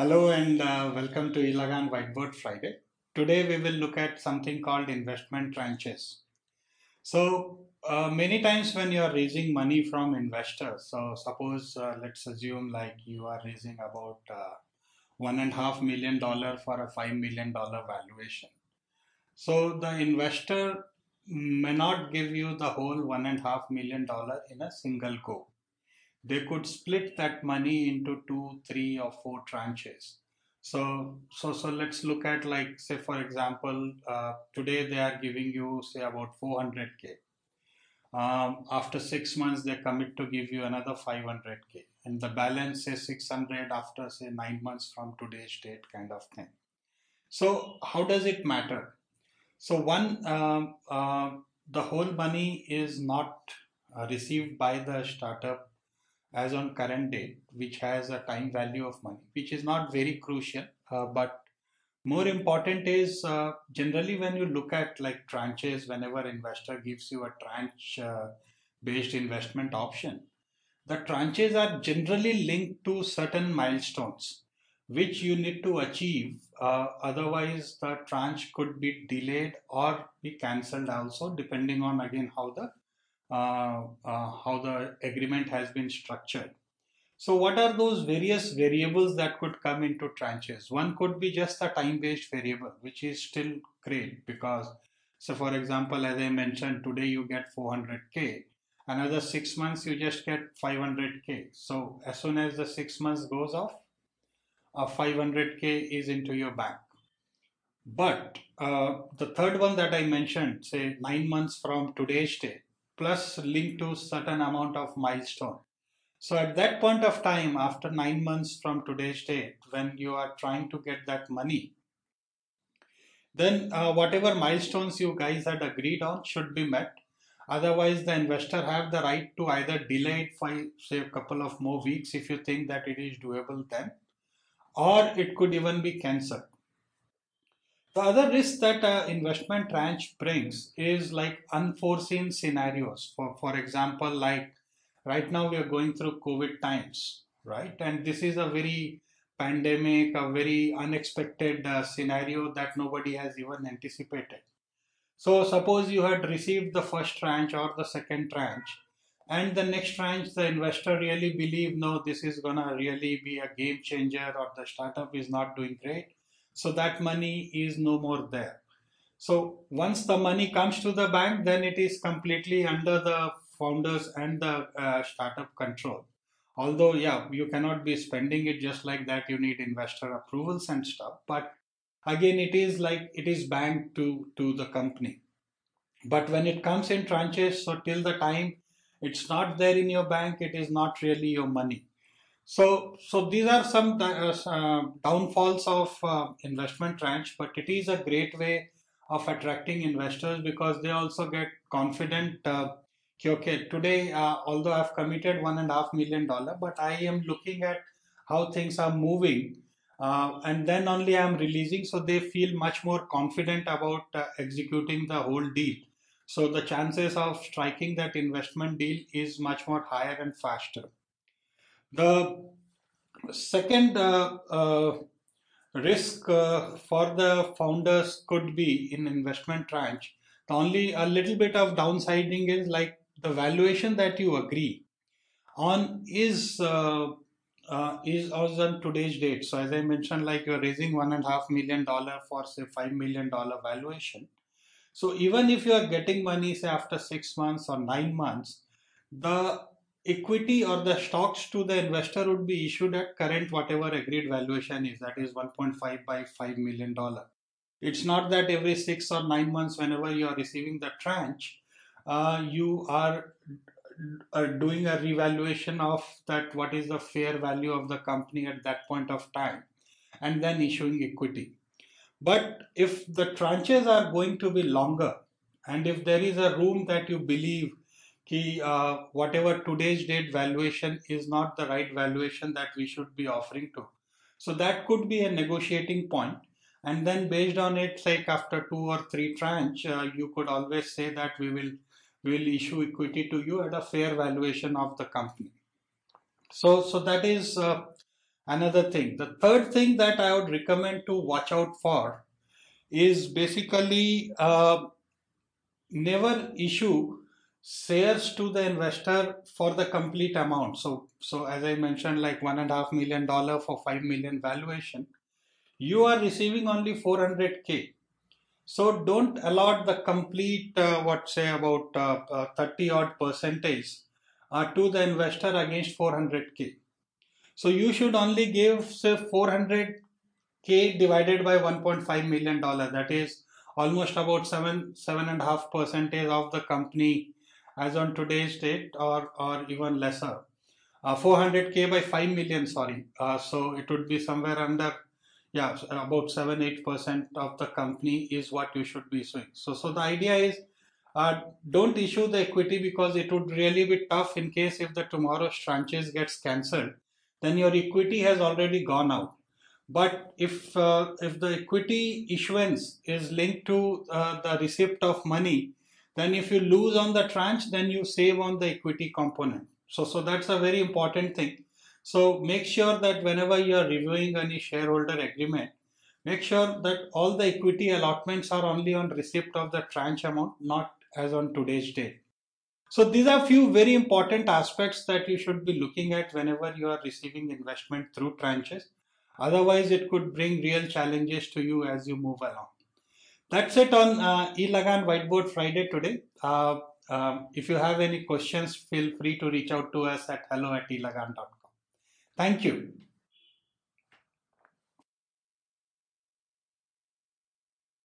Hello and welcome to eLagaan Whiteboard Friday. Today we will look at something called investment tranches. So many times when you are raising money from investors, so suppose let's assume like you are raising about $1.5 million for a $5 million valuation. So the investor may not give you the whole $1.5 million in a single go. They could split that money into 2, 3, or 4 tranches. So let's look at, like, say for example, today they are giving you say about 400K. After 6 months, they commit to give you another 500K, and the balance say 600 after say 9 months from today's date, kind of thing. So how does it matter? So one, the whole money is not received by the startup as on current date, which has a time value of money, which is not very crucial, but more important is generally when you look at like tranches, whenever investor gives you a tranche based investment option, the tranches are generally linked to certain milestones which you need to achieve, otherwise the tranche could be delayed or be cancelled also, depending on again how the agreement has been structured. So what are those various variables that could come into tranches? One could be just a time-based variable, which is still great because, so for example, as I mentioned, today you get 400K. Another 6 months you just get 500K. So as soon as the 6 months goes off, 500K is into your bank. But the third one that I mentioned, say 9 months from today's date, plus linked to certain amount of milestone. So at that point of time, after 9 months from today's date, when you are trying to get that money, then whatever milestones you guys had agreed on should be met. Otherwise, the investor have the right to either delay it for say a couple of more weeks if you think that it is doable then, or it could even be cancelled. The other risk that investment tranche brings is like unforeseen scenarios. For example, like right now we are going through COVID times, right? And this is a very pandemic, a very unexpected scenario that nobody has even anticipated. So suppose you had received the first tranche or the second tranche, and the next tranche the investor really believed, no, this is gonna really be a game changer, or the startup is not doing great. So that money is no more there. So once the money comes to the bank, then it is completely under the founders and the startup control. Although, yeah, you cannot be spending it just like that. You need investor approvals and stuff. But again, it is like it is banked to the company. But when it comes in tranches, so till the time it's not there in your bank, it is not really your money. So these are some downfalls of investment tranche, but it is a great way of attracting investors because they also get confident, okay, today, although I've committed $1.5 million, but I am looking at how things are moving, and then only I'm releasing, so they feel much more confident about executing the whole deal. So the chances of striking that investment deal is much more higher and faster. The second risk for the founders could be in investment tranche. The only a little bit of downsiding is like the valuation that you agree on is as on today's date. So as I mentioned, like you're raising $1.5 million for say $5 million valuation. So even if you are getting money say after 6 months or 9 months, the equity or the stocks to the investor would be issued at current whatever agreed valuation is, that is 1.5 by $5 million. It's not that every 6 or 9 months whenever you are receiving the tranche, you are doing a revaluation of that what is the fair value of the company at that point of time and then issuing equity. But if the tranches are going to be longer and if there is a room that you believe whatever today's date valuation is not the right valuation that we should be offering to. So that could be a negotiating point. And then based on it, like after 2 or 3 tranche, you could always say that we will issue equity to you at a fair valuation of the company. So that is another thing. The third thing that I would recommend to watch out for is basically never issue shares to the investor for the complete amount. So as I mentioned, like $1.5 million for $5 million valuation, you are receiving only $400K. So don't allot the complete, about 30% odd to the investor against $400K. So you should only give, say, $400K divided by $1.5 million. That is almost about 7.5% of the company as on today's date, or even lesser. 400K by 5 million. Sorry. So it would be somewhere under. Yeah, about 7-8% of the company is what you should be doing. So the idea is, don't issue the equity, because it would really be tough in case if the tomorrow's tranches gets cancelled, then your equity has already gone out. But if the equity issuance is linked to the receipt of money, then if you lose on the tranche, then you save on the equity component. So that's a very important thing. So make sure that whenever you are reviewing any shareholder agreement, make sure that all the equity allotments are only on receipt of the tranche amount, not as on today's date. So these are few very important aspects that you should be looking at whenever you are receiving investment through tranches. Otherwise, it could bring real challenges to you as you move along. That's it on eLagaan Whiteboard Friday today. If you have any questions, feel free to reach out to us at hello@elagaan.com. Thank you.